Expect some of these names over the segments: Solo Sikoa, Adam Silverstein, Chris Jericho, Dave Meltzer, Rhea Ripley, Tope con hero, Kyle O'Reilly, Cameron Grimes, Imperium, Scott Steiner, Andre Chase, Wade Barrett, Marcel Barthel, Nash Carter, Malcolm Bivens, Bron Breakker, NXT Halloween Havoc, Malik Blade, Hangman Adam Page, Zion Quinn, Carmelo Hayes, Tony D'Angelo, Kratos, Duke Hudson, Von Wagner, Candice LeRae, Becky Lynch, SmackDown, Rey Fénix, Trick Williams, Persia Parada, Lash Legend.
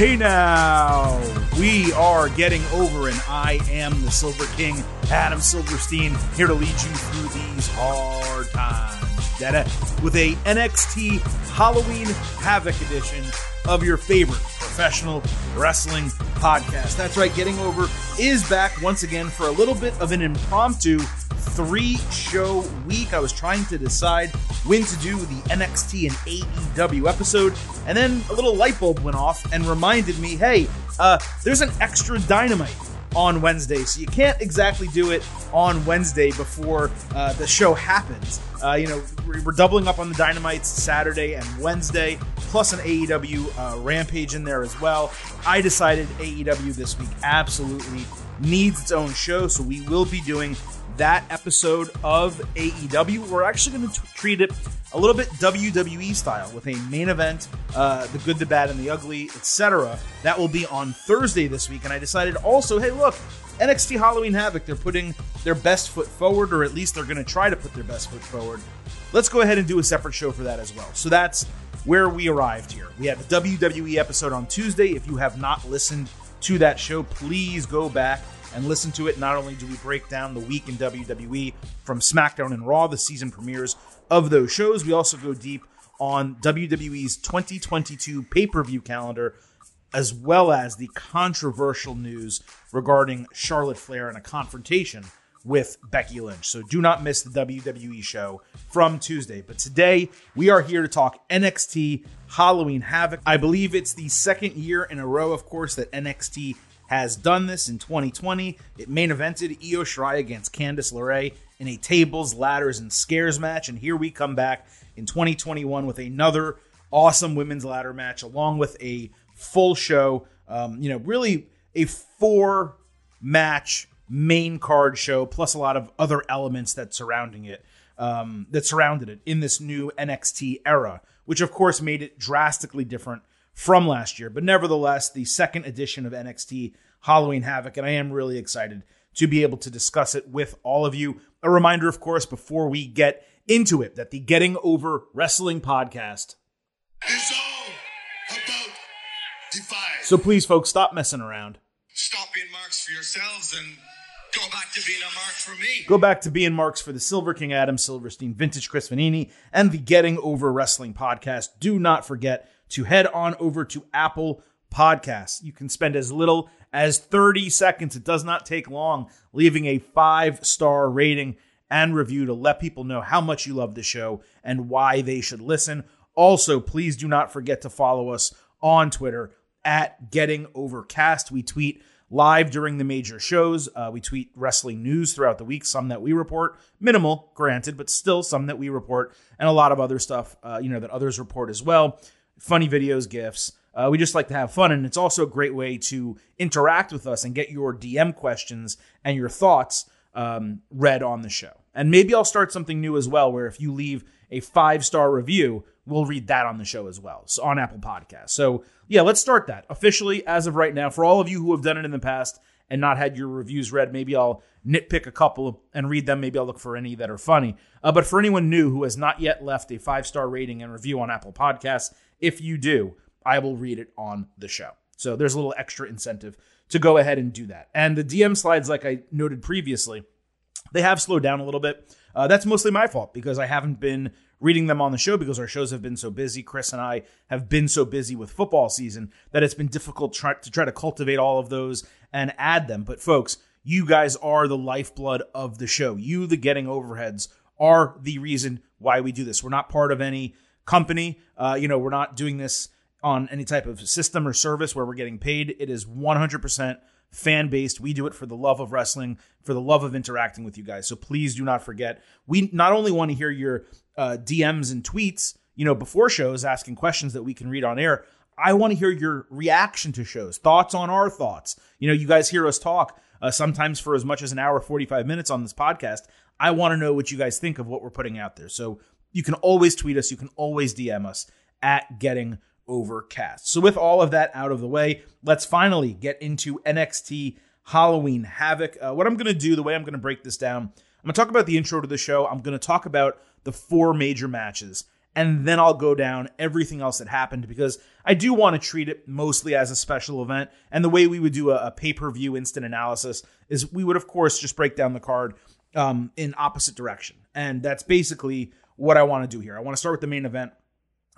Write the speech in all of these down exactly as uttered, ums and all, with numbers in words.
Hey now, we are Getting Over, and I am the Silver King, Adam Silverstein, here to lead you through these hard times, dada, with a N X T Halloween Havoc edition of your favorite professional wrestling podcast. That's right, Getting Over is back once again for a little bit of an impromptu three-show week. I was trying to decide when to do the N X T and A E W episode, and then a little light bulb went off and reminded me, hey, uh, there's an extra Dynamite on Wednesday, so you can't exactly do it on Wednesday before uh, the show happens. Uh, you know, we're doubling up on the Dynamites Saturday and Wednesday, plus an A E W uh, Rampage in there as well. I decided A E W this week absolutely needs its own show, so we will be doing that episode of A E W. We're actually going to treat it a little bit W W E style with a main event, uh, the good, the bad, and the ugly, et cetera. That will be on Thursday this week. And I decided also, hey, look, N X T Halloween Havoc, they're putting their best foot forward, or at least they're going to try to put their best foot forward. Let's go ahead and do a separate show for that as well. So that's where we arrived here. We have the W W E episode on Tuesday. If you have not listened to that show, please go back and listen to it. Not only do we break down the week in W W E from SmackDown and Raw, the season premieres of those shows, we also go deep on W W E's twenty twenty-two pay-per-view calendar, as well as the controversial news regarding Charlotte Flair and a confrontation with Becky Lynch. So do not miss the W W E show from Tuesday. But today, we are here to talk N X T Halloween Havoc. I believe it's the second year in a row, of course, that N X T has done this. In twenty twenty. It main evented Io Shirai against Candice LeRae in a tables, ladders, and scares match. And here we come back in twenty twenty-one with another awesome women's ladder match, along with a full show, um, you know, really a four match main card show, plus a lot of other elements that surrounding it, um, that surrounded it in this new N X T era, which of course made it drastically different from last year, but nevertheless, the second edition of N X T Halloween Havoc, and I am really excited to be able to discuss it with all of you. A reminder, of course, before we get into it, that the Getting Over Wrestling podcast is all about divide. So please, folks, stop messing around. Stop being marks for yourselves and go back to being a mark for me. Go back to being marks for the Silver King, Adam Silverstein, Vintage Chris Vanini, and the Getting Over Wrestling podcast. Do not forget to head on over to Apple Podcasts. You can spend as little as thirty seconds. It does not take long, leaving a five-star rating and review to let people know how much you love the show and why they should listen. Also, please do not forget to follow us on Twitter at Getting Overcast. We tweet live during the major shows. Uh, we tweet wrestling news throughout the week, some that we report, minimal, granted, but still some that we report, and a lot of other stuff uh, you know, that others report as well. Funny videos, GIFs. Uh, we just like to have fun, and it's also a great way to interact with us and get your D M questions and your thoughts um, read on the show. And maybe I'll start something new as well, where if you leave a five-star review, we'll read that on the show as well, so on Apple Podcasts. So yeah, let's start that officially as of right now. For all of you who have done it in the past and not had your reviews read, maybe I'll nitpick a couple and read them. Maybe I'll look for any that are funny. Uh, but for anyone new who has not yet left a five-star rating and review on Apple Podcasts, if you do, I will read it on the show. So there's a little extra incentive to go ahead and do that. And the D M slides, like I noted previously, they have slowed down a little bit. Uh, that's mostly my fault because I haven't been reading them on the show because our shows have been so busy. Chris and I have been so busy with football season that it's been difficult try- to try to cultivate all of those and add them. But folks, you guys are the lifeblood of the show. You, the Getting Overheads, are the reason why we do this. We're not part of any company. Uh, you know, we're not doing this on any type of system or service where we're getting paid. It is one hundred percent fan-based. We do it for the love of wrestling, for the love of interacting with you guys. So please do not forget. We not only want to hear your uh, D Ms and tweets, you know, before shows asking questions that we can read on air. I want to hear your reaction to shows, thoughts on our thoughts. You know, you guys hear us talk uh, sometimes for as much as an hour, forty-five minutes on this podcast. I want to know what you guys think of what we're putting out there. So you can always tweet us. You can always D M us at Getting Overcast. So with all of that out of the way, let's finally get into N X T Halloween Havoc. Uh, what I'm going to do, the way I'm going to break this down, I'm going to talk about the intro to the show. I'm going to talk about the four major matches and then I'll go down everything else that happened, because I do want to treat it mostly as a special event. And the way we would do a, a pay-per-view instant analysis is we would, of course, just break down the card um, in opposite direction. And that's basically what I want to do here. I want to start with the main event,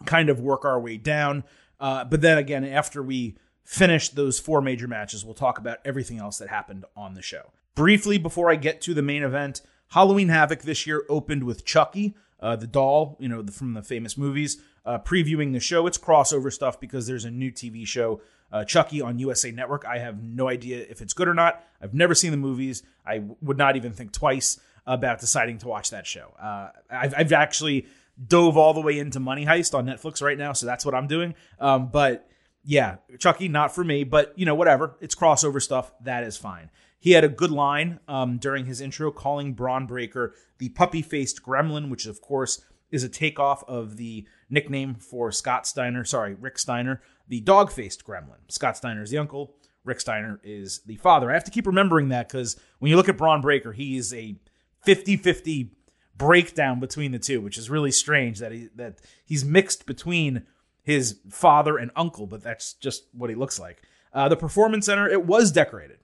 kind of work our way down. Uh, but then again, after we finish those four major matches, we'll talk about everything else that happened on the show. Briefly, before I get to the main event, Halloween Havoc this year opened with Chucky, uh, the doll, you know, the, from the famous movies, uh, previewing the show. It's crossover stuff because there's a new T V show, uh, Chucky, on U S A Network. I have no idea if it's good or not. I've never seen the movies. I w- would not even think twice about deciding to watch that show. Uh, I've, I've actually dove all the way into Money Heist on Netflix right now, so that's what I'm doing. Um, but yeah, Chucky, not for me, but you know, whatever. It's crossover stuff. That is fine. He had a good line um, during his intro, calling Bron Breakker the puppy-faced gremlin, which, of course, is a takeoff of the nickname for Scott Steiner, sorry, Rick Steiner, the dog-faced gremlin. Scott Steiner is the uncle. Rick Steiner is the father. I have to keep remembering that, because when you look at Bron Breakker, he is a fifty-fifty breakdown between the two, which is really strange that he that he's mixed between his father and uncle, but that's just what he looks like. Uh, the Performance Center, it was decorated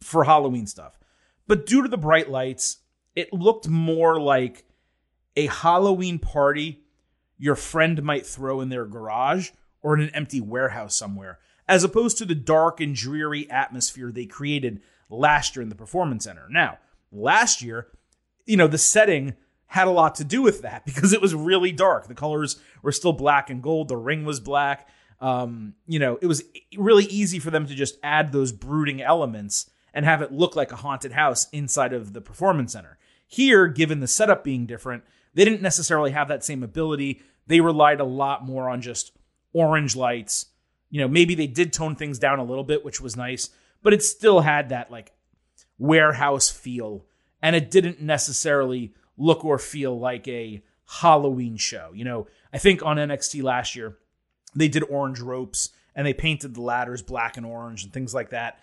for Halloween stuff, but due to the bright lights, it looked more like a Halloween party your friend might throw in their garage or in an empty warehouse somewhere, as opposed to the dark and dreary atmosphere they created last year in the Performance Center. Now, last year, you know, the setting had a lot to do with that because it was really dark. The colors were still black and gold. The ring was black. Um, you know, it was really easy for them to just add those brooding elements and have it look like a haunted house inside of the Performance Center. Here, given the setup being different, they didn't necessarily have that same ability. They relied a lot more on just orange lights. You know, maybe they did tone things down a little bit, which was nice, but it still had that like warehouse feel, and it didn't necessarily look or feel like a Halloween show. You know, I think on N X T last year, they did orange ropes and they painted the ladders black and orange and things like that.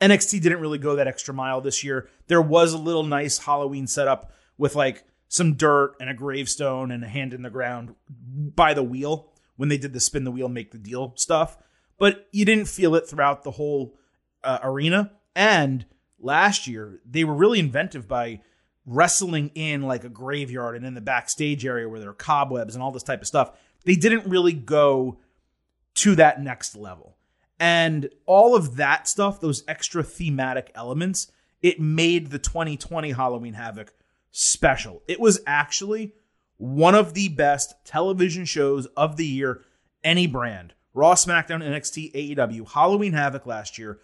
N X T didn't really go that extra mile this year. There was a little nice Halloween setup with like some dirt and a gravestone and a hand in the ground by the wheel when they did the spin the wheel, make the deal stuff. But you didn't feel it throughout the whole uh, arena. And last year, they were really inventive by wrestling in like a graveyard and in the backstage area where there are cobwebs and all this type of stuff. They didn't really go to that next level. And all of that stuff, those extra thematic elements, it made the twenty twenty Halloween Havoc special. It was actually one of the best television shows of the year, any brand. Raw, SmackDown, N X T, A E W, Halloween Havoc last year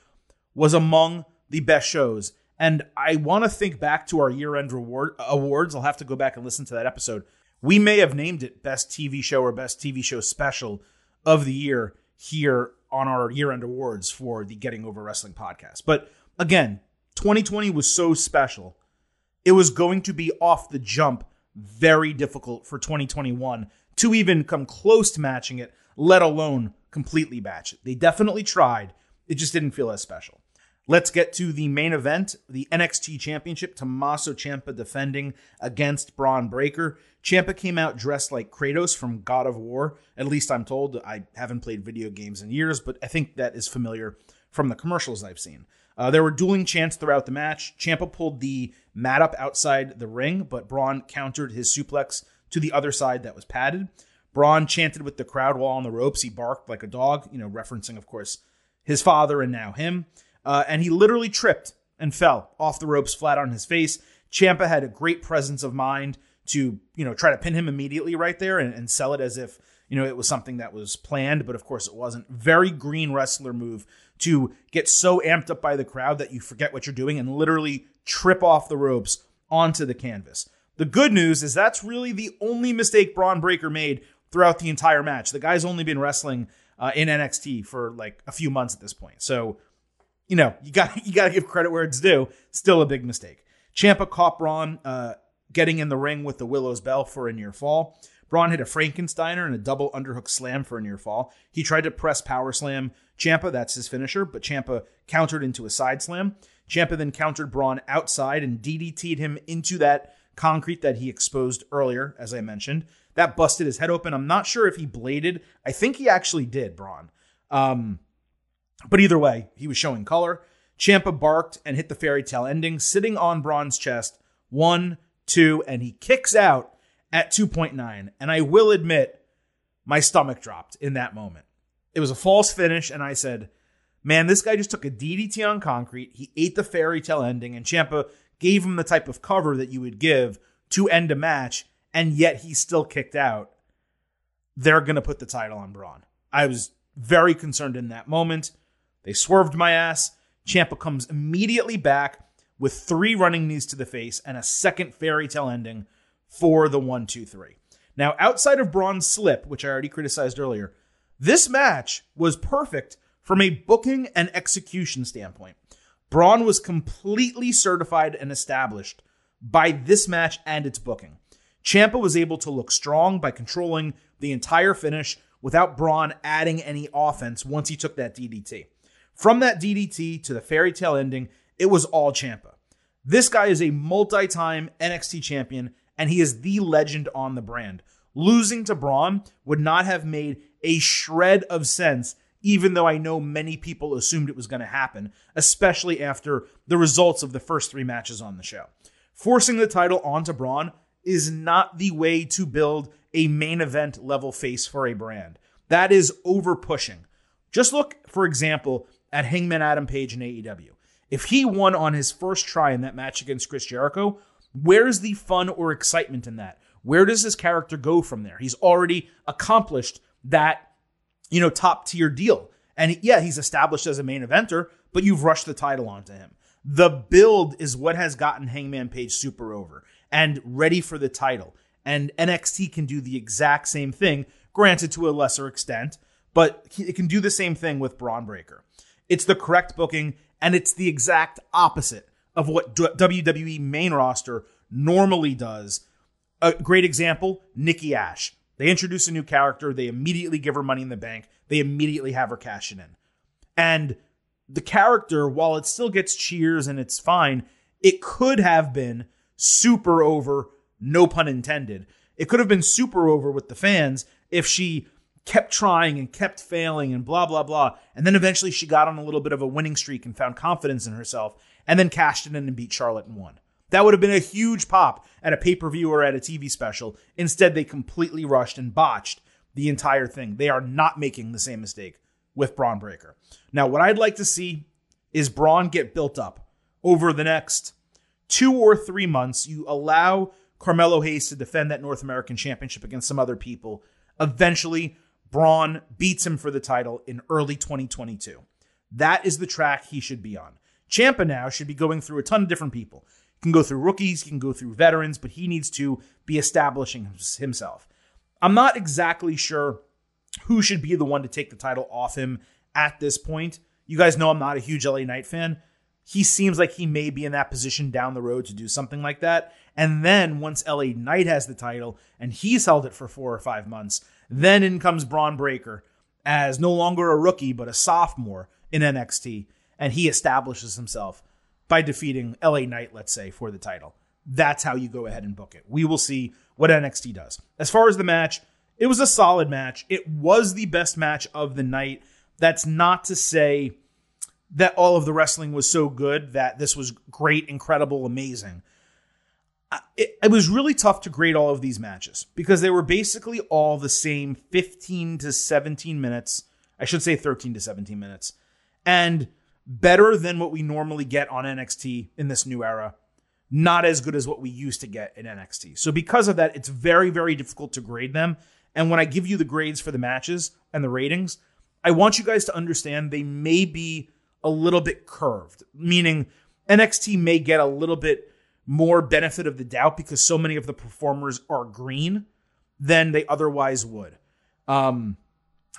was among the best shows. And I want to think back to our year-end reward awards. I'll have to go back and listen to that episode. We may have named it Best T V Show or Best T V Show Special of the Year here on our year-end awards for the Getting Over Wrestling podcast. But again, twenty twenty was so special. It was going to be off the jump very difficult for twenty twenty-one to even come close to matching it, let alone completely match it. They definitely tried. It just didn't feel as special. Let's get to the main event, the N X T Championship, Tommaso Ciampa defending against Bron Breakker. Ciampa came out dressed like Kratos from God of War, at least I'm told. I haven't played video games in years, but I think that is familiar from the commercials I've seen. Uh, there were dueling chants throughout the match. Ciampa pulled the mat up outside the ring, but Bron countered his suplex to the other side that was padded. Bron chanted with the crowd while on the ropes. He barked like a dog, you know, referencing, of course, his father and now him. Uh, and he literally tripped and fell off the ropes flat on his face. Ciampa had a great presence of mind to, you know, try to pin him immediately right there and, and sell it as if, you know, it was something that was planned. But of course it wasn't. Very green wrestler move to get so amped up by the crowd that you forget what you're doing and literally trip off the ropes onto the canvas. The good news is that's really the only mistake Bron Breakker made throughout the entire match. The guy's only been wrestling uh, in N X T for like a few months at this point. So, you know, you got you got to give credit where it's due. Still a big mistake. Ciampa caught Bron uh, getting in the ring with the Willow's Bell for a near fall. Bron hit a Frankensteiner and a double underhook slam for a near fall. He tried to press power slam Ciampa. That's his finisher, but Ciampa countered into a side slam. Ciampa then countered Bron outside and D D T'd him into that concrete that he exposed earlier, as I mentioned. That busted his head open. I'm not sure if he bladed. I think he actually did, Bron. Um, but either way, he was showing color. Ciampa barked and hit the fairy tale ending, sitting on Bron's chest. One, two, and he kicks out at two point nine. And I will admit, my stomach dropped in that moment. It was a false finish, and I said, man, this guy just took a D D T on concrete. He ate the fairy tale ending, and Ciampa gave him the type of cover that you would give to end a match, and yet he still kicked out. They're going to put the title on Bron. I was very concerned in that moment. They swerved my ass. Ciampa comes immediately back with three running knees to the face and a second fairy tale ending for the one, two, three. Now, outside of Braun's slip, which I already criticized earlier, this match was perfect from a booking and execution standpoint. Bron was completely certified and established by this match and its booking. Ciampa was able to look strong by controlling the entire finish without Bron adding any offense once he took that D D T. From that D D T to the fairy tale ending, it was all Ciampa. This guy is a multi-time N X T champion, and he is the legend on the brand. Losing to Bron would not have made a shred of sense, even though I know many people assumed it was going to happen, especially after the results of the first three matches on the show. Forcing the title onto Bron is not the way to build a main event level face for a brand. That is over pushing. Just look, for example, at Hangman Adam Page in A E W. If he won on his first try in that match against Chris Jericho, where's the fun or excitement in that? Where does his character go from there? He's already accomplished that, you know, top tier deal. And yeah, he's established as a main eventer, but you've rushed the title onto him. The build is what has gotten Hangman Page super over and ready for the title. And N X T can do the exact same thing, granted to a lesser extent, but it can do the same thing with Bron Breakker. It's the correct booking, and it's the exact opposite of what W W E main roster normally does. A great example, Nikki Ash. They introduce a new character. They immediately give her Money in the Bank. They immediately have her cash it in. And the character, while it still gets cheers and it's fine, it could have been super over, no pun intended. It could have been super over with the fans if she kept trying and kept failing and blah, blah, blah. And then eventually she got on a little bit of a winning streak and found confidence in herself and then cashed it in and beat Charlotte and won. That would have been a huge pop at a pay-per-view or at a T V special. Instead, they completely rushed and botched the entire thing. They are not making the same mistake with Bron Breakker. Now, what I'd like to see is Bron get built up over the next two or three months. You allow Carmelo Hayes to defend that North American Championship against some other people. Eventually, Bron beats him for the title in early twenty twenty-two. That is the track he should be on. Ciampa now should be going through a ton of different people. He can go through rookies, he can go through veterans, but he needs to be establishing himself. I'm not exactly sure who should be the one to take the title off him at this point. You guys know I'm not a huge L A Knight fan. He seems like he may be in that position down the road to do something like that. And then once L A Knight has the title and he's held it for four or five months, then in comes Bron Breakker as no longer a rookie, but a sophomore in N X T. And he establishes himself by defeating L A Knight, let's say, for the title. That's how you go ahead and book it. We will see what N X T does. As far as the match, it was a solid match. It was the best match of the night. That's not to say that all of the wrestling was so good that this was great, incredible, amazing. It, it was really tough to grade all of these matches because they were basically all the same fifteen to seventeen minutes. I should say thirteen to seventeen minutes. And better than what we normally get on N X T in this new era. Not as good as what we used to get in N X T. So because of that, it's very, very difficult to grade them. And when I give you the grades for the matches and the ratings, I want you guys to understand they may be a little bit curved, meaning N X T may get a little bit more benefit of the doubt because so many of the performers are green than they otherwise would. Um,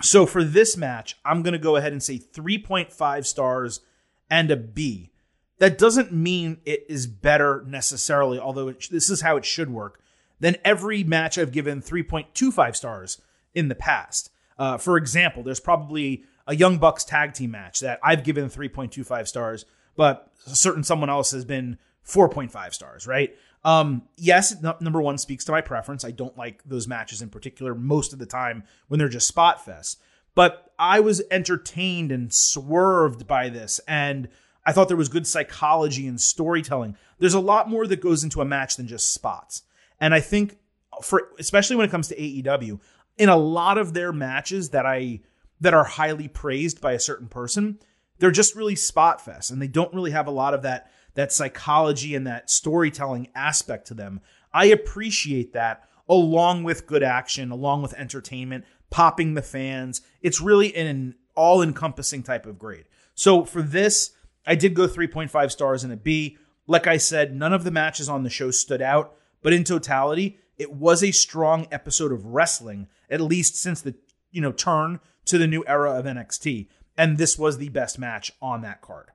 so for this match, I'm going to go ahead and say three point five stars and a B. That doesn't mean it is better necessarily, although it, this is how it should work, than every match I've given three point two five stars in the past. Uh, for example, there's probably a Young Bucks tag team match that I've given three point two five stars, but a certain someone else has been four point five stars, right? Um, yes, n- number one speaks to my preference. I don't like those matches in particular most of the time when they're just spot fests. But I was entertained and swerved by this, and I thought there was good psychology and storytelling. There's a lot more that goes into a match than just spots. And I think, for especially when it comes to A E W, in a lot of their matches that I that are highly praised by a certain person, they're just really spot fest, and they don't really have a lot of that that psychology and that storytelling aspect to them. I appreciate that, along with good action, along with entertainment, popping the fans. It's really an all-encompassing type of grade. So for this, I did go three point five stars and a B. Like I said, none of the matches on the show stood out, but in totality, it was a strong episode of wrestling, at least since the, you know, turn to the new era of N X T. And this was the best match on that card.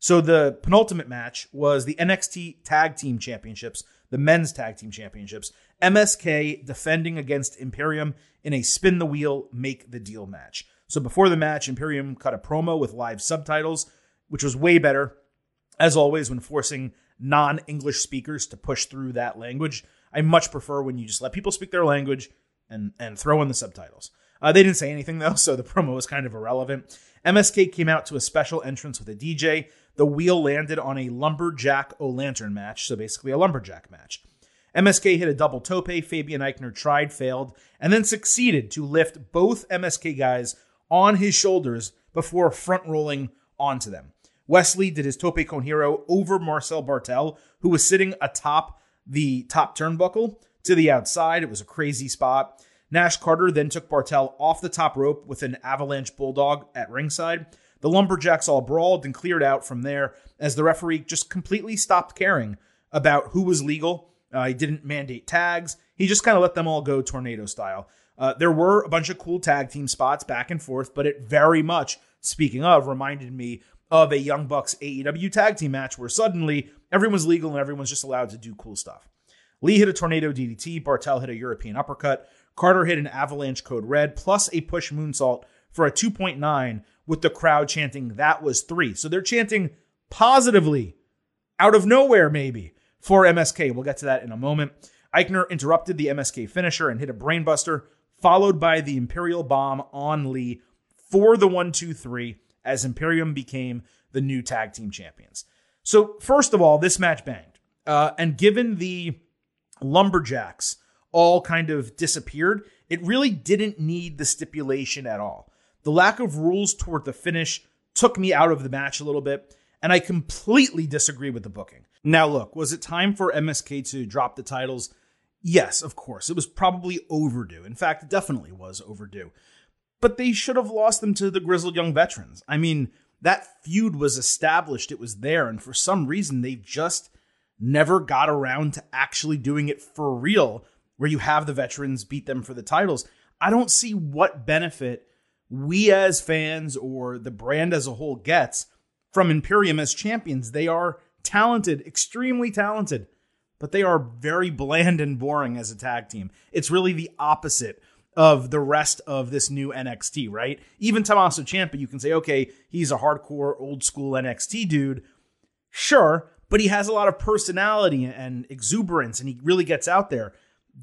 So the penultimate match was the N X T Tag Team Championships, the Men's Tag Team Championships, M S K defending against Imperium in a spin the wheel, make the deal match. So before the match, Imperium cut a promo with live subtitles, which was way better, as always, when forcing non-English speakers to push through that language. I much prefer when you just let people speak their language and, and throw in the subtitles. Uh, they didn't say anything, though, so the promo was kind of irrelevant. M S K came out to a special entrance with a D J. The wheel landed on a lumberjack o-lantern match, so basically a lumberjack match. M S K hit a double tope. Fabian Eichner tried, failed, and then succeeded to lift both M S K guys on his shoulders before front rolling onto them. Wes Lee did his tope con hero over Marcel Barthel, who was sitting atop the top turnbuckle to the outside. It was a crazy spot. Nash Carter then took Barthel off the top rope with an avalanche bulldog at ringside. The Lumberjacks all brawled and cleared out from there as the referee just completely stopped caring about who was legal. Uh, he didn't mandate tags. He just kind of let them all go tornado style. Uh, there were a bunch of cool tag team spots back and forth, but it very much, speaking of, reminded me of a Young Bucks A E W tag team match where suddenly everyone's legal and everyone's just allowed to do cool stuff. Lee hit a tornado D D T. Barthel hit a European uppercut. Carter hit an avalanche code red plus a push moonsault for a two point nine, with the crowd chanting, "That was three." So they're chanting positively, out of nowhere maybe, for M S K. We'll get to that in a moment. Eichner interrupted the M S K finisher and hit a brainbuster, followed by the Imperial Bomb on Lee for the one two three as Imperium became the new tag team champions. So first of all, this match banged. Uh, and given the Lumberjacks all kind of disappeared, it really didn't need the stipulation at all. The lack of rules toward the finish took me out of the match a little bit, and I completely disagree with the booking. Now look, was it time for M S K to drop the titles? Yes, of course. It was probably overdue. In fact, it definitely was overdue. But they should have lost them to the Grizzled Young Veterans. I mean, that feud was established. It was there. And for some reason, they just never got around to actually doing it for real, where you have the veterans beat them for the titles. I don't see what benefit we as fans or the brand as a whole gets from Imperium as champions. They are talented, extremely talented, but they are very bland and boring as a tag team. It's really the opposite of the rest of this new N X T, right? Even Tommaso Ciampa, you can say, okay, he's a hardcore old school N X T dude. Sure, but he has a lot of personality and exuberance and he really gets out there.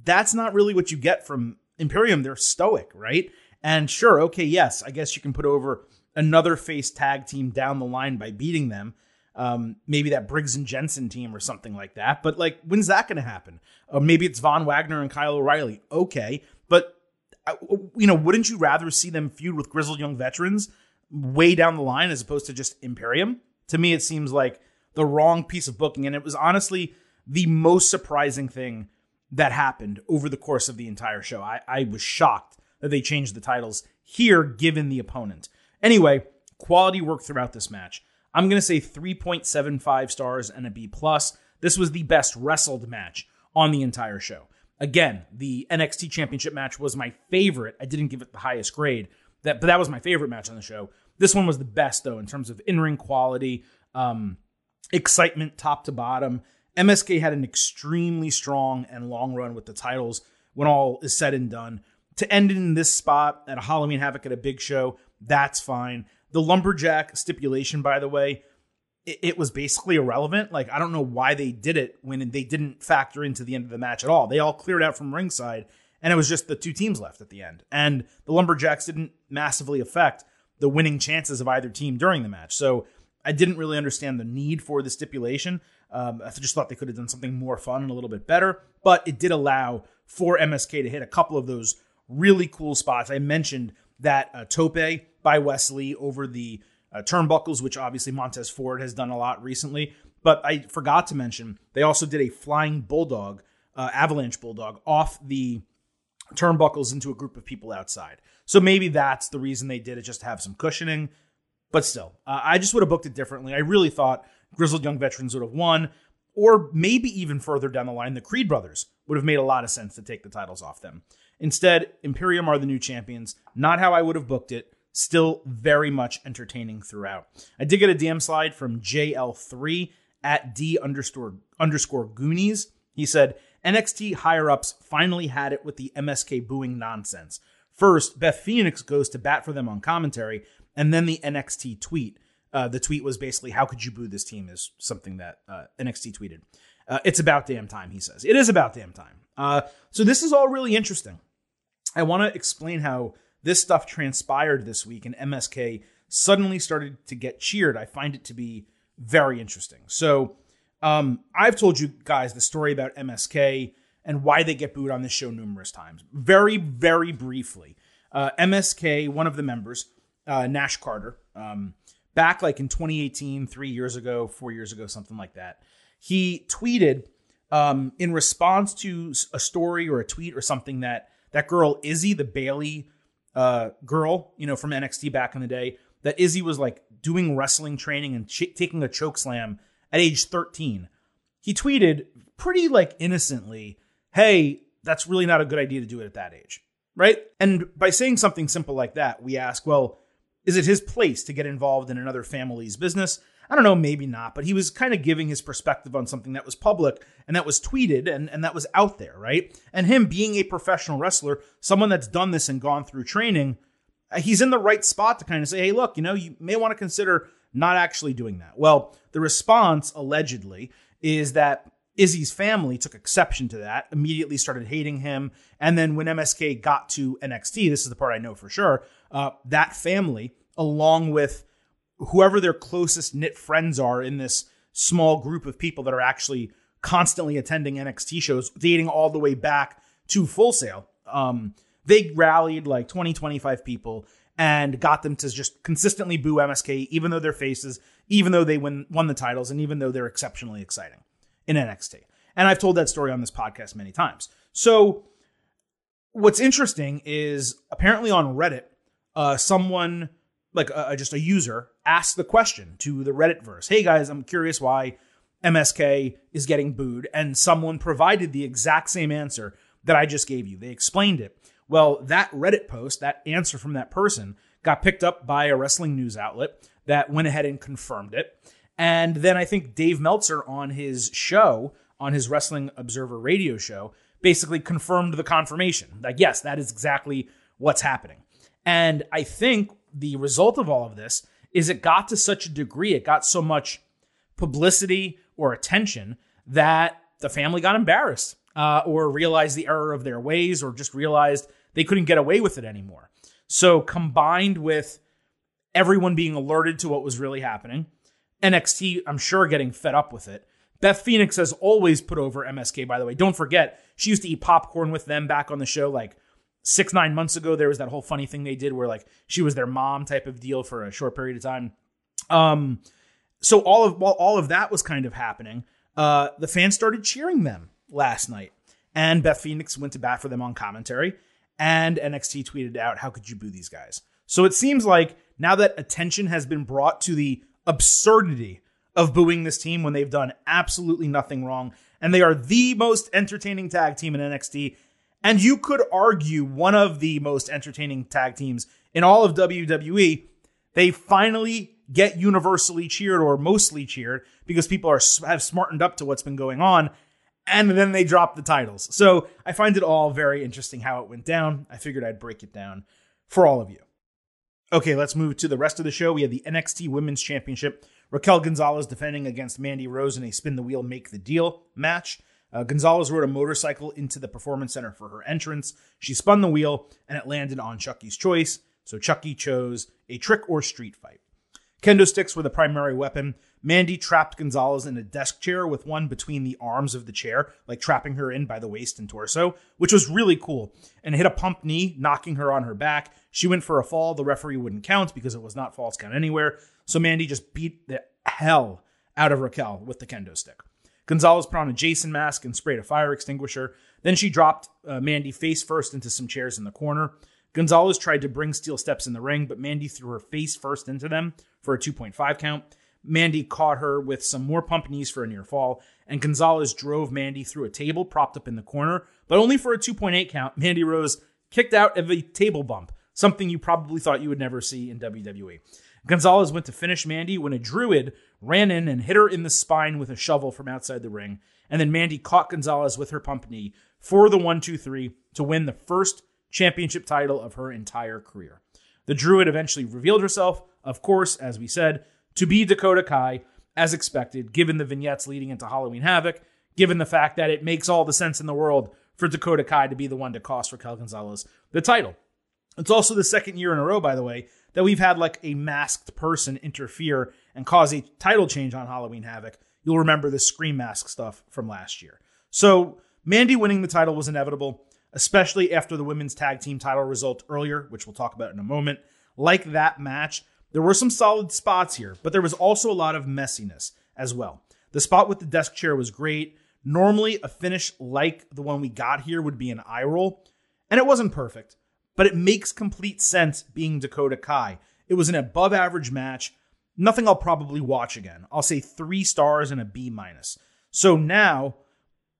That's not really what you get from Imperium. They're stoic, right? And sure, okay, yes, I guess you can put over another face tag team down the line by beating them. Um, maybe that Briggs and Jensen team or something like that. But like, when's that going to happen? Uh, maybe it's Von Wagner and Kyle O'Reilly. Okay, but you know, wouldn't you rather see them feud with Grizzled Young Veterans way down the line as opposed to just Imperium? To me, it seems like the wrong piece of booking. And it was honestly the most surprising thing that happened over the course of the entire show. I, I was shocked that they changed the titles here, given the opponent. Anyway, quality work throughout this match. I'm going to say three point seven five stars and a B plus. This was the best wrestled match on the entire show. Again, the N X T Championship match was my favorite. I didn't give it the highest grade, that, but that was my favorite match on the show. This one was the best, though, in terms of in-ring quality, um, excitement top to bottom. M S K had an extremely strong and long run with the titles when all is said and done. To end in this spot at a Halloween Havoc at a big show, that's fine. The Lumberjack stipulation, by the way, it, it was basically irrelevant. Like, I don't know why they did it when they didn't factor into the end of the match at all. They all cleared out from ringside, and it was just the two teams left at the end. And the Lumberjacks didn't massively affect the winning chances of either team during the match. So I didn't really understand the need for the stipulation. Um, I just thought they could have done something more fun and a little bit better, but it did allow for M S K to hit a couple of those really cool spots. I mentioned that uh, tope by Wes Lee over the uh, turnbuckles, which obviously Montez Ford has done a lot recently, but I forgot to mention, they also did a flying bulldog, uh, avalanche bulldog off the turnbuckles into a group of people outside. So maybe that's the reason they did it, just to have some cushioning. But still, uh, I just would have booked it differently. I really thought Grizzled Young Veterans would have won, or maybe even further down the line, the Creed brothers would have made a lot of sense to take the titles off them. Instead, Imperium are the new champions. Not how I would have booked it. Still very much entertaining throughout. I did get a D M slide from J L three at D underscore underscore Goonies. He said, N X T higher-ups finally had it with the M S K booing nonsense. First, Beth Phoenix goes to bat for them on commentary, and then the N X T tweet. Uh, the tweet was basically, how could you boo this team, is something that uh, N X T tweeted. Uh, it's about damn time, he says. It is about damn time. Uh, so this is all really interesting. I want to explain how this stuff transpired this week, and M S K suddenly started to get cheered. I find it to be very interesting. So um, I've told you guys the story about M S K and why they get booed on this show numerous times. Very, very briefly, uh, M S K, one of the members, uh, Nash Carter, um, back like in twenty eighteen, three years ago, four years ago, something like that, he tweeted um, in response to a story or a tweet or something that that girl Izzy, the Bailey uh, girl, you know, from N X T back in the day, that Izzy was like doing wrestling training and ch- taking a chokeslam at age thirteen. He tweeted pretty like innocently, hey, that's really not a good idea to do it at that age, right? And by saying something simple like that, we ask, well, is it his place to get involved in another family's business? I don't know, maybe not, but he was kind of giving his perspective on something that was public and that was tweeted and, and that was out there, right? And him being a professional wrestler, someone that's done this and gone through training, he's in the right spot to kind of say, hey, look, you know, you may want to consider not actually doing that. Well, the response, allegedly, is that Izzy's family took exception to that, immediately started hating him. And then when M S K got to N X T, this is the part I know for sure, uh, that family, along with whoever their closest knit friends are in this small group of people that are actually constantly attending N X T shows, dating all the way back to Full Sail, um, they rallied like twenty, twenty-five people and got them to just consistently boo M S K, even though their faces, even though they win, won the titles, and even though they're exceptionally exciting in N X T. And I've told that story on this podcast many times. So what's interesting is apparently on Reddit, uh, someone like uh, just a user asked the question to the Redditverse. Hey guys, I'm curious why M S K is getting booed. And someone provided the exact same answer that I just gave you. They explained it. Well, that Reddit post, that answer from that person got picked up by a wrestling news outlet that went ahead and confirmed it. And then I think Dave Meltzer on his show, on his Wrestling Observer radio show, basically confirmed the confirmation. Like, yes, that is exactly what's happening. And I think the result of all of this is it got to such a degree, it got so much publicity or attention that the family got embarrassed uh, or realized the error of their ways or just realized they couldn't get away with it anymore. So combined with everyone being alerted to what was really happening, N X T, I'm sure, getting fed up with it. Beth Phoenix has always put over M S K, by the way. Don't forget, she used to eat popcorn with them back on the show like six, nine months ago. There was that whole funny thing they did where like she was their mom type of deal for a short period of time. Um, so all of while all of that was kind of happening, uh, the fans started cheering them last night. And Beth Phoenix went to bat for them on commentary. And N X T tweeted out, how could you boo these guys? So it seems like now that attention has been brought to the absurdity of booing this team when they've done absolutely nothing wrong, and they are the most entertaining tag team in N X T, and you could argue one of the most entertaining tag teams in all of W W E, they finally get universally cheered or mostly cheered because people are have smartened up to what's been going on, and then they drop the titles. So I find it all very interesting how it went down. I figured I'd break it down for all of you. Okay, let's move to the rest of the show. We have the N X T Women's Championship Raquel Gonzalez defending against Mandy Rose in a spin the wheel, make the deal match. Uh, Gonzalez rode a motorcycle into the Performance Center for her entrance. She spun the wheel, and it landed on Chucky's choice, so Chucky chose a trick or street fight. Kendo sticks were the primary weapon. Mandy trapped Gonzalez in a desk chair with one between the arms of the chair, like trapping her in by the waist and torso, which was really cool, and hit a pump knee, knocking her on her back. She went for a fall. The referee wouldn't count because it was not false count anywhere, so Mandy just beat the hell out of Raquel with the kendo stick. Gonzalez put on a Jason mask and sprayed a fire extinguisher. Then she dropped uh, Mandy face first into some chairs in the corner. Gonzalez tried to bring steel steps in the ring, but Mandy threw her face first into them for a two point five count. Mandy caught her with some more pump knees for a near fall, and Gonzalez drove Mandy through a table propped up in the corner, but only for a two point eight count. Mandy Rose kicked out of a table bump, something you probably thought you would never see in W W E. Gonzalez went to finish Mandy when a druid ran in and hit her in the spine with a shovel from outside the ring, and then Mandy caught Gonzalez with her pump knee for the one two three to win the first championship title of her entire career. The druid eventually revealed herself, of course, as we said, to be Dakota Kai, as expected, given the vignettes leading into Halloween Havoc, given the fact that it makes all the sense in the world for Dakota Kai to be the one to cost Raquel Gonzalez the title. It's also the second year in a row, by the way, that we've had like a masked person interfere and cause a title change on Halloween Havoc. You'll remember the Scream Mask stuff from last year. So Mandy winning the title was inevitable, especially after the women's tag team title result earlier, which we'll talk about in a moment. Like that match, there were some solid spots here, but there was also a lot of messiness as well. The spot with the desk chair was great. Normally, a finish like the one we got here would be an eye roll, and it wasn't perfect, but it makes complete sense being Dakota Kai. It was an above-average match, nothing I'll probably watch again. I'll say three stars and a B minus. So now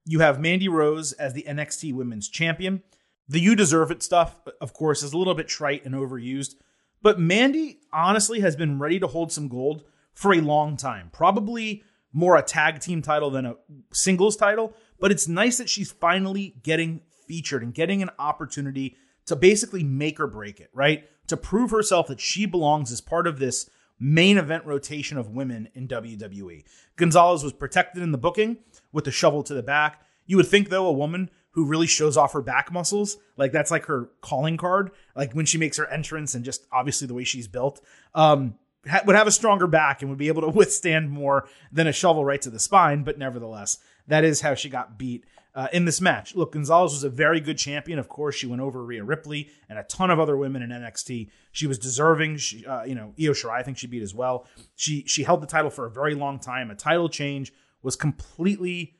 you have Mandy Rose as the N X T Women's Champion. The You Deserve It stuff, of course, is a little bit trite and overused, but Mandy honestly has been ready to hold some gold for a long time. Probably more a tag team title than a singles title, but it's nice that she's finally getting featured and getting an opportunity to basically make or break it, right? To prove herself that she belongs as part of this main event rotation of women in W W E. Gonzalez was protected in the booking with the shovel to the back. You would think, though, a woman who really shows off her back muscles, like that's like her calling card, like when she makes her entrance and just obviously the way she's built, um, ha- would have a stronger back and would be able to withstand more than a shovel right to the spine. But nevertheless, that is how she got beat Uh, in this match. Look, Gonzalez was a very good champion. Of course, she went over Rhea Ripley and a ton of other women in N X T. She was deserving. She, uh, you know, Io Shirai, I think she beat as well. She she held the title for a very long time. A title change was completely,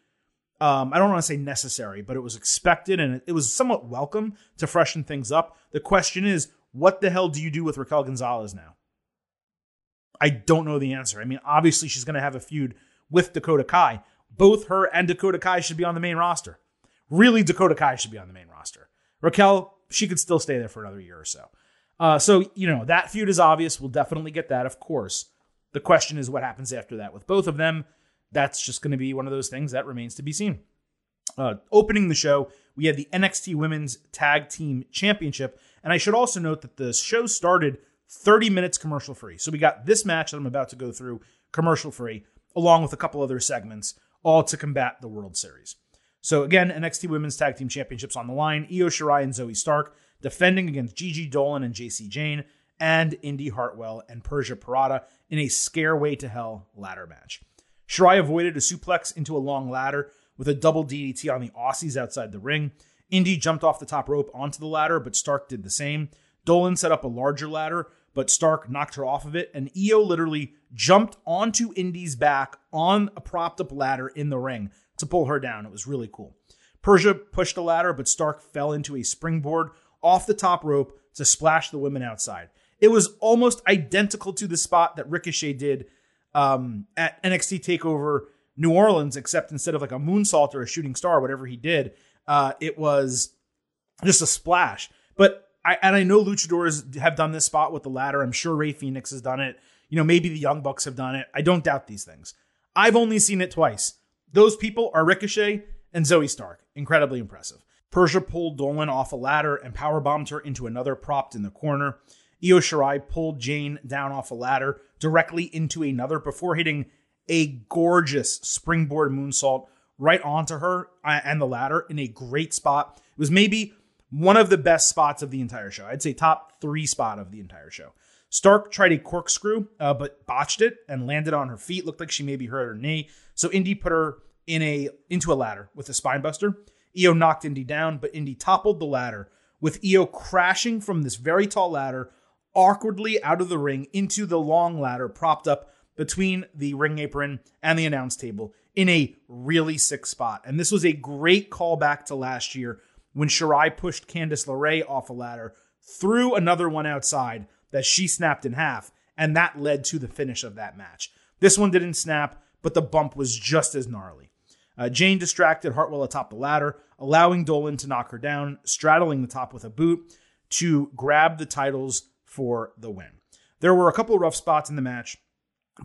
um, I don't want to say necessary, but it was expected and it was somewhat welcome to freshen things up. The question is, what the hell do you do with Raquel Gonzalez now? I don't know the answer. I mean, obviously she's going to have a feud with Dakota Kai. Both her and Dakota Kai should be on the main roster. Really, Dakota Kai should be on the main roster. Raquel, she could still stay there for another year or so. Uh, so, you know, that feud is obvious. We'll definitely get that, of course. The question is what happens after that with both of them. That's just going to be one of those things that remains to be seen. Uh, opening the show, we had the N X T Women's Tag Team Championship. And I should also note that the show started thirty minutes commercial free. So we got this match that I'm about to go through commercial free, along with a couple other segments, all to combat the World Series. So again, N X T Women's Tag Team Championships on the line. Io Shirai and Zoe Stark defending against Gigi Dolin and Jacy Jayne and Indi Hartwell and Persia Parada in a Scareway to Hell ladder match. Shirai avoided a suplex into a long ladder with a double D D T on the Aussies outside the ring. Indi jumped off the top rope onto the ladder, but Stark did the same. Dolin set up a larger ladder, but Stark knocked her off of it, and Io literally jumped onto Indy's back on a propped-up ladder in the ring to pull her down. It was really cool. Persia pushed the ladder, but Stark fell into a springboard off the top rope to splash the women outside. It was almost identical to the spot that Ricochet did um, at N X T TakeOver New Orleans, except instead of like a moonsault or a shooting star, whatever he did, uh, it was just a splash. But I, and I know luchadors have done this spot with the ladder. I'm sure Rey Fénix has done it. You know, maybe the Young Bucks have done it. I don't doubt these things. I've only seen it twice. Those people are Ricochet and Zoe Stark. Incredibly impressive. Persia pulled Dolin off a ladder and powerbombed her into another propped in the corner. Io Shirai pulled Jayne down off a ladder directly into another before hitting a gorgeous springboard moonsault right onto her and the ladder in a great spot. It was maybe one of the best spots of the entire show. I'd say top three spot of the entire show. Stark tried a corkscrew, uh, but botched it and landed on her feet. Looked like she maybe hurt her knee. So Indi put her in a into a ladder with a spinebuster. Io knocked Indi down, but Indi toppled the ladder with Io crashing from this very tall ladder awkwardly out of the ring into the long ladder propped up between the ring apron and the announce table in a really sick spot. And this was a great callback to last year when Shirai pushed Candice LeRae off a ladder, threw another one outside that she snapped in half, and that led to the finish of that match. This one didn't snap, but the bump was just as gnarly. Uh, Jayne distracted Hartwell atop the ladder, allowing Dolin to knock her down, straddling the top with a boot to grab the titles for the win. There were a couple rough spots in the match,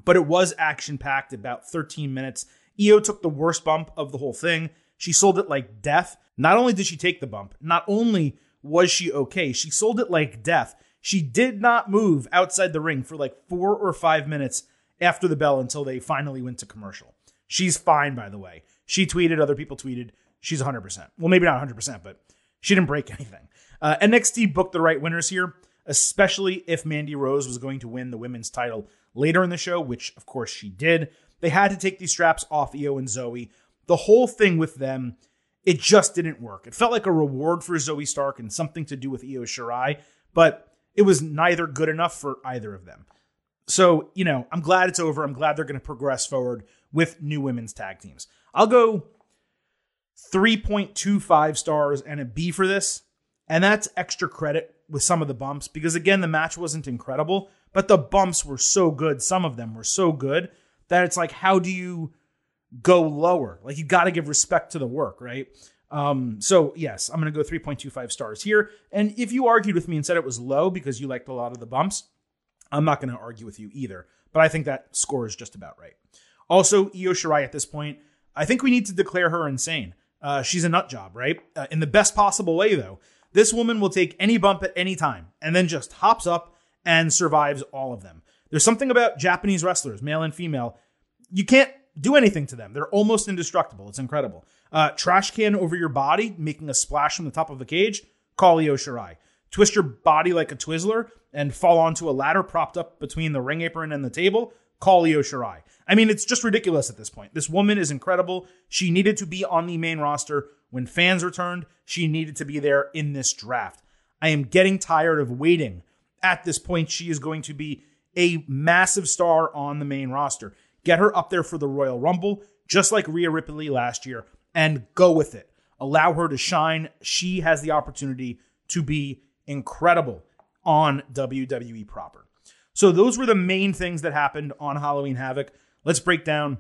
but it was action-packed, about thirteen minutes. Io took the worst bump of the whole thing. She sold it like death. Not only did she take the bump, not only was she okay, she sold it like death. She did not move outside the ring for like four or five minutes after the bell until they finally went to commercial. She's fine, by the way. She tweeted, other people tweeted, she's one hundred percent. Well, maybe not one hundred percent, but she didn't break anything. Uh, N X T booked the right winners here, especially if Mandy Rose was going to win the women's title later in the show, which of course she did. They had to take these straps off Io and Zoe. The whole thing with them, it just didn't work. It felt like a reward for Zoe Stark and something to do with Io Shirai, but it was neither good enough for either of them. So, you know, I'm glad it's over. I'm glad they're going to progress forward with new women's tag teams. I'll go three point two five stars and a B for this, and that's extra credit with some of the bumps because, again, the match wasn't incredible, but the bumps were so good. Some of them were so good that it's like, how do you go lower? Like, you got to give respect to the work, right? Um, so yes, I'm going to go three point two five stars here. And if you argued with me and said it was low because you liked a lot of the bumps, I'm not going to argue with you either, but I think that score is just about right. Also, Io Shirai at this point, I think we need to declare her insane. Uh, she's a nut job, right? Uh, in the best possible way though, this woman will take any bump at any time and then just hops up and survives all of them. There's something about Japanese wrestlers, male and female. You can't do anything to them. They're almost indestructible. It's incredible. Uh, trash can over your body, making a splash from the top of the cage, call Io Shirai. Twist your body like a Twizzler and fall onto a ladder propped up between the ring apron and the table, call Io Shirai. I mean, it's just ridiculous at this point. This woman is incredible. She needed to be on the main roster when fans returned. She needed to be there in this draft. I am getting tired of waiting. At this point, she is going to be a massive star on the main roster. Get her up there for the Royal Rumble, just like Rhea Ripley last year, and go with it. Allow her to shine. She has the opportunity to be incredible on W W E proper. So those were the main things that happened on Halloween Havoc. Let's break down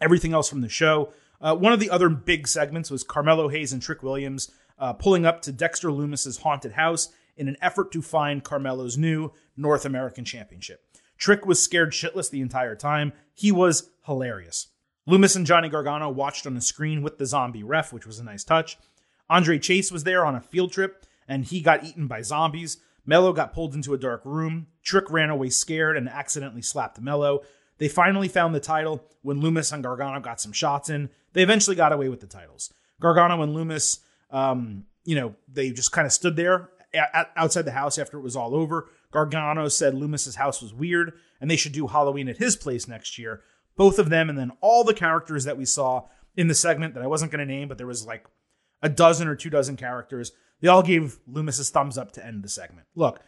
everything else from the show. Uh, one of the other big segments was Carmelo Hayes and Trick Williams uh, pulling up to Dexter Lumis's haunted house in an effort to find Carmelo's new North American Championship. Trick was scared shitless the entire time. He was hilarious. Lumis and Johnny Gargano watched on the screen with the zombie ref, which was a nice touch. Andre Chase was there on a field trip, and he got eaten by zombies. Mello got pulled into a dark room. Trick ran away scared and accidentally slapped Mello. They finally found the title when Lumis and Gargano got some shots in. They eventually got away with the titles. Gargano and Lumis, um, you know, they just kind of stood there outside the house after it was all over. Gargano said Lumis's house was weird and they should do Halloween at his place next year. Both of them and then all the characters that we saw in the segment that I wasn't going to name, but there was like a dozen or two dozen characters. They all gave Lumis's thumbs up to end the segment. Look,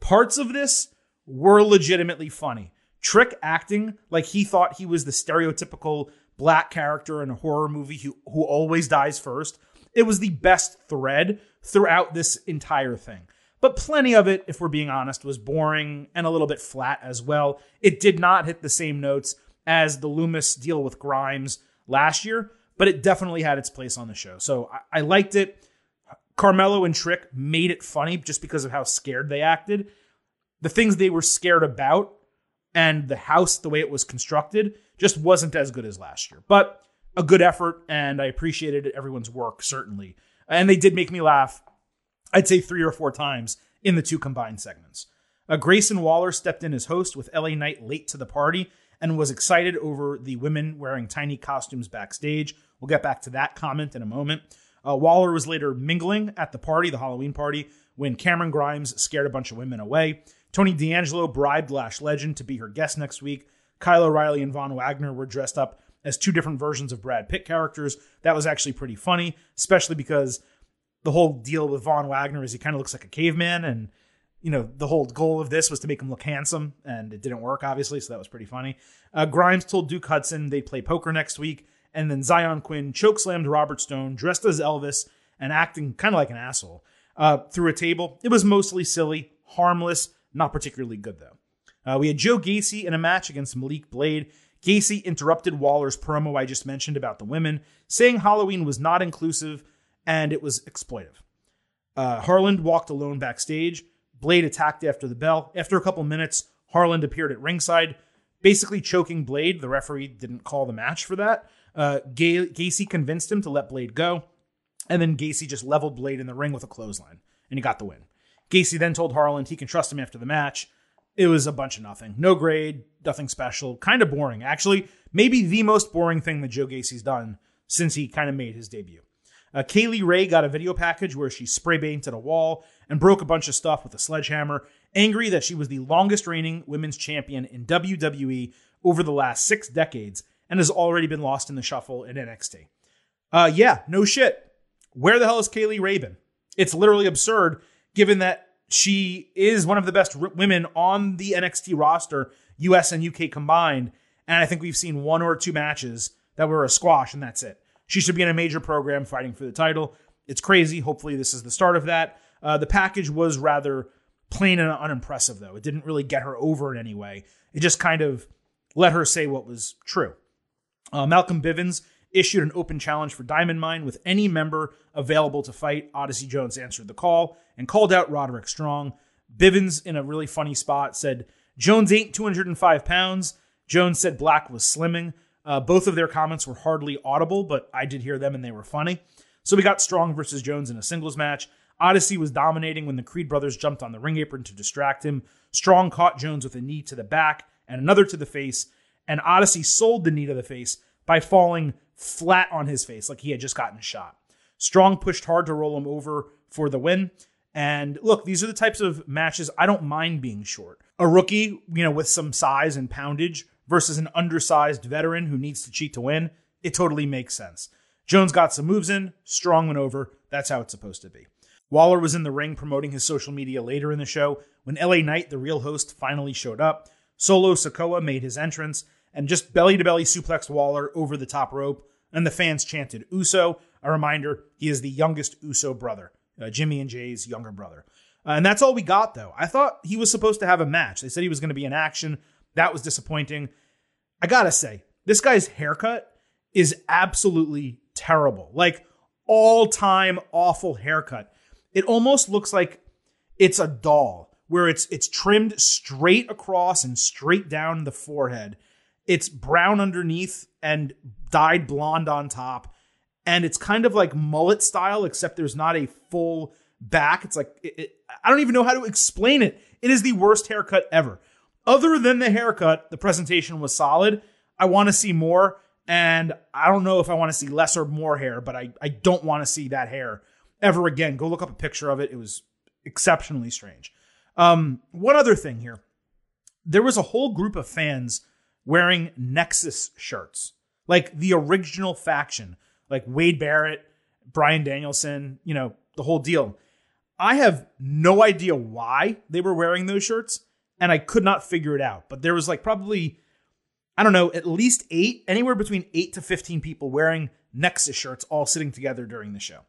parts of this were legitimately funny. Trick acting like he thought he was the stereotypical black character in a horror movie who, who always dies first. It was the best thread throughout this entire thing. But plenty of it, if we're being honest, was boring and a little bit flat as well. It did not hit the same notes as the Lumis deal with Grimes last year, but it definitely had its place on the show. So I, I liked it. Carmelo and Trick made it funny just because of how scared they acted. The things they were scared about and the house, the way it was constructed, just wasn't as good as last year. But a good effort, and I appreciated everyone's work, certainly. And they did make me laugh, I'd say three or four times in the two combined segments. Uh, Grayson Waller stepped in as host with L A Knight late to the party and was excited over the women wearing tiny costumes backstage. We'll get back to that comment in a moment. Uh, Waller was later mingling at the party, the Halloween party, when Cameron Grimes scared a bunch of women away. Tony D'Angelo bribed Lash Legend to be her guest next week. Kyle O'Reilly and Von Wagner were dressed up as two different versions of Brad Pitt characters. That was actually pretty funny, especially because the whole deal with Von Wagner is he kind of looks like a caveman, and you know, the whole goal of this was to make him look handsome, and it didn't work, obviously, so that was pretty funny. Uh, Grimes told Duke Hudson they'd play poker next week, and then Zion Quinn chokeslammed Robert Stone, dressed as Elvis, and acting kind of like an asshole, uh, through a table. It was mostly silly, harmless, not particularly good, though. Uh, we had Joe Gacy in a match against Malik Blade. Gacy interrupted Waller's promo I just mentioned about the women, saying Halloween was not inclusive, and it was exploitive. Uh, Harland walked alone backstage. Blade attacked after the bell. After a couple minutes, Harland appeared at ringside, basically choking Blade. The referee didn't call the match for that. Uh, Gacy convinced him to let Blade go, and then Gacy just leveled Blade in the ring with a clothesline, and he got the win. Gacy then told Harland he can trust him after the match. It was a bunch of nothing. No grade, nothing special, kind of boring. Actually, maybe the most boring thing that Joe Gacy's done since he kind of made his debut. Uh, Kaylee Ray got a video package where she spray painted a wall and broke a bunch of stuff with a sledgehammer, angry that she was the longest reigning women's champion in W W E over the last six decades and has already been lost in the shuffle in N X T. Uh, yeah, no shit. Where the hell has Kaylee Ray been? It's literally absurd given that she is one of the best r- women on the N X T roster, U S and U K combined, and I think we've seen one or two matches that were a squash and that's it. She should be in a major program fighting for the title. It's crazy. Hopefully this is the start of that. Uh, the package was rather plain and unimpressive, though. It didn't really get her over in any way. It just kind of let her say what was true. Uh, Malcolm Bivens issued an open challenge for Diamond Mine with any member available to fight. Odyssey Jones answered the call and called out Roderick Strong. Bivens, in a really funny spot, said, "Jones ain't two hundred five pounds. Jones said Black was slimming. Uh, both of their comments were hardly audible, but I did hear them and they were funny. So we got Strong versus Jones in a singles match. Odyssey was dominating when the Creed brothers jumped on the ring apron to distract him. Strong caught Jones with a knee to the back and another to the face, and Odyssey sold the knee to the face by falling flat on his face like he had just gotten shot. Strong pushed hard to roll him over for the win. And look, these are the types of matches I don't mind being short. A rookie, you know, with some size and poundage versus an undersized veteran who needs to cheat to win, it totally makes sense. Jones got some moves in, Strong went over, that's how it's supposed to be. Waller was in the ring promoting his social media later in the show when L A Knight, the real host, finally showed up. Solo Sikoa made his entrance and just belly-to-belly suplexed Waller over the top rope, and the fans chanted Uso. A reminder, he is the youngest Uso brother, uh, Jimmy and Jay's younger brother. Uh, and that's all we got, though. I thought he was supposed to have a match. They said he was going to be in action. That was disappointing. I gotta say, this guy's haircut is absolutely terrible. Like, all-time awful haircut. It almost looks like it's a doll, where it's it's trimmed straight across and straight down the forehead. It's brown underneath and dyed blonde on top. And it's kind of like mullet style, except there's not a full back. It's like, it, it, I don't even know how to explain it. It is the worst haircut ever. Other than the haircut, the presentation was solid. I want to see more, and I don't know if I want to see less or more hair, but I, I don't want to see that hair ever again. Go look up a picture of it. It was exceptionally strange. Um, one other thing here. There was a whole group of fans wearing Nexus shirts, like the original faction, like Wade Barrett, Bryan Danielson, you know, the whole deal. I have no idea why they were wearing those shirts, and I could not figure it out. But there was like probably, I don't know, at least eight, anywhere between eight to fifteen people wearing Nexus shirts all sitting together during the show.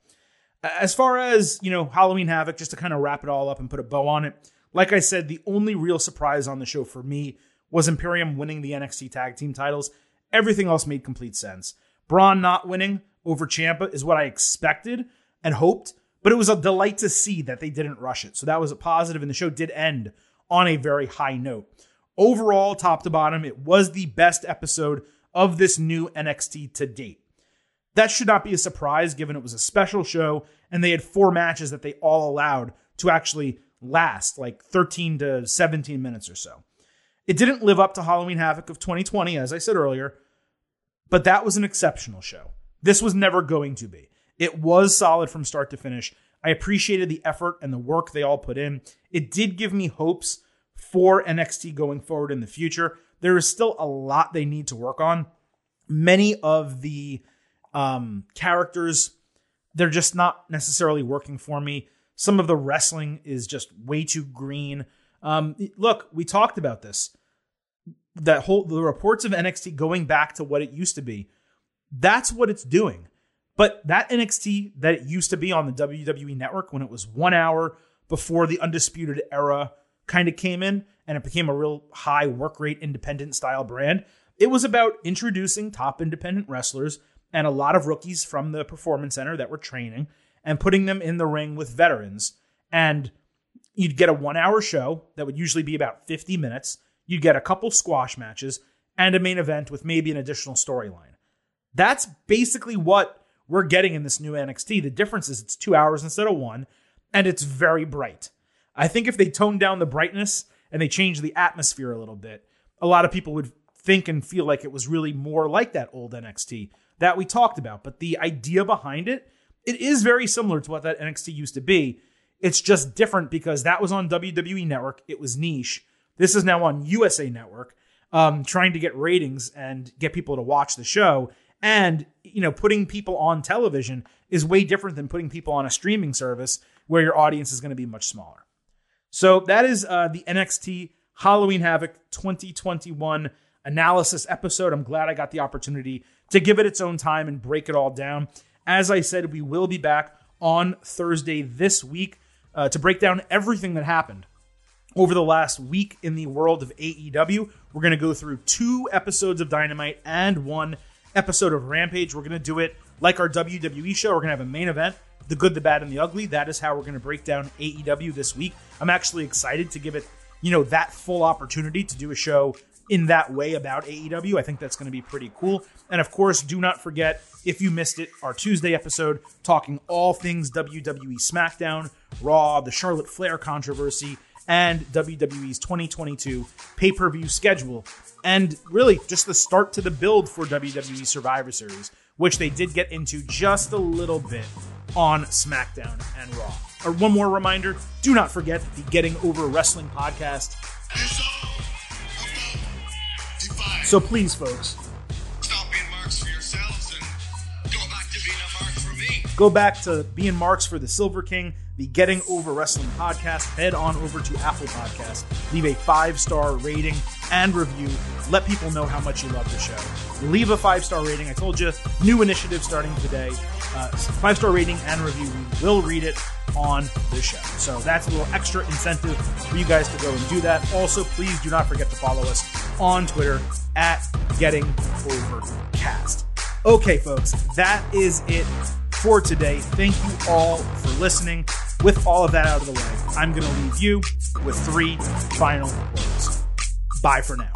As far as, you know, Halloween Havoc, just to kind of wrap it all up and put a bow on it, like I said, the only real surprise on the show for me was Imperium winning the N X T Tag Team titles. Everything else made complete sense. Bron not winning over Ciampa is what I expected and hoped, but it was a delight to see that they didn't rush it. So that was a positive, and the show did end on a very high note. Overall, top to bottom, it was the best episode of this new N X T to date. That should not be a surprise given it was a special show and they had four matches that they all allowed to actually last, like thirteen to seventeen minutes or so. It didn't live up to Halloween Havoc of twenty twenty, as I said earlier, but that was an exceptional show. This was never going to be. It was solid from start to finish. I appreciated the effort and the work they all put in. It did give me hopes for N X T going forward in the future. There is still a lot they need to work on. Many of the um, characters, they're just not necessarily working for me. Some of the wrestling is just way too green. Um, look, we talked about this. That whole the reports of N X T going back to what it used to be. That's what it's doing. But that N X T that it used to be on the W W E Network when it was one hour before the Undisputed Era kind of came in and it became a real high work rate independent style brand, it was about introducing top independent wrestlers and a lot of rookies from the Performance Center that were training and putting them in the ring with veterans. And you'd get a one hour show that would usually be about fifty minutes. You'd get a couple squash matches and a main event with maybe an additional storyline. That's basically what we're getting in this new N X T. The difference is it's two hours instead of one, and it's very bright. I think if they toned down the brightness and they changed the atmosphere a little bit, a lot of people would think and feel like it was really more like that old N X T that we talked about. But the idea behind it, it is very similar to what that N X T used to be. It's just different because that was on W W E Network. It was niche. This is now on U S A Network, um, trying to get ratings and get people to watch the show. And, you know, putting people on television is way different than putting people on a streaming service where your audience is going to be much smaller. So that is uh, the N X T Halloween Havoc twenty twenty-one analysis episode. I'm glad I got the opportunity to give it its own time and break it all down. As I said, we will be back on Thursday this week uh, to break down everything that happened over the last week in the world of A E W. We're going to go through two episodes of Dynamite and one episode of Rampage. We're going to do it like our W W E show. We're going to have a main event, the good, the bad, and the ugly. That is how we're going to break down A E W this week. I'm actually excited to give it, you know, that full opportunity to do a show in that way about A E W. I think that's going to be pretty cool. And of course, do not forget, if you missed it, our Tuesday episode talking all things W W E SmackDown, Raw, the Charlotte Flair controversy, and W W E's twenty twenty-two pay-per-view schedule, and really just the start to the build for W W E Survivor Series, which they did get into just a little bit on SmackDown and Raw. Or one more reminder, do not forget the Getting Over Wrestling podcast. So please, folks, stop being marks for yourselves and go back to being a mark for me. Go back to being marks for the Silver King. The Getting Over Wrestling podcast. Head on over to Apple Podcasts. Leave a five-star rating and review. Let people know how much you love the show. Leave a five-star rating. I told you, new initiative starting today. Uh, five-star rating and review. We will read it on the show. So that's a little extra incentive for you guys to go and do that. Also, please do not forget to follow us on Twitter at Getting Overcast. Okay, folks, that is it for today. Thank you all for listening. With all of that out of the way, I'm going to leave you with three final words. Bye for now.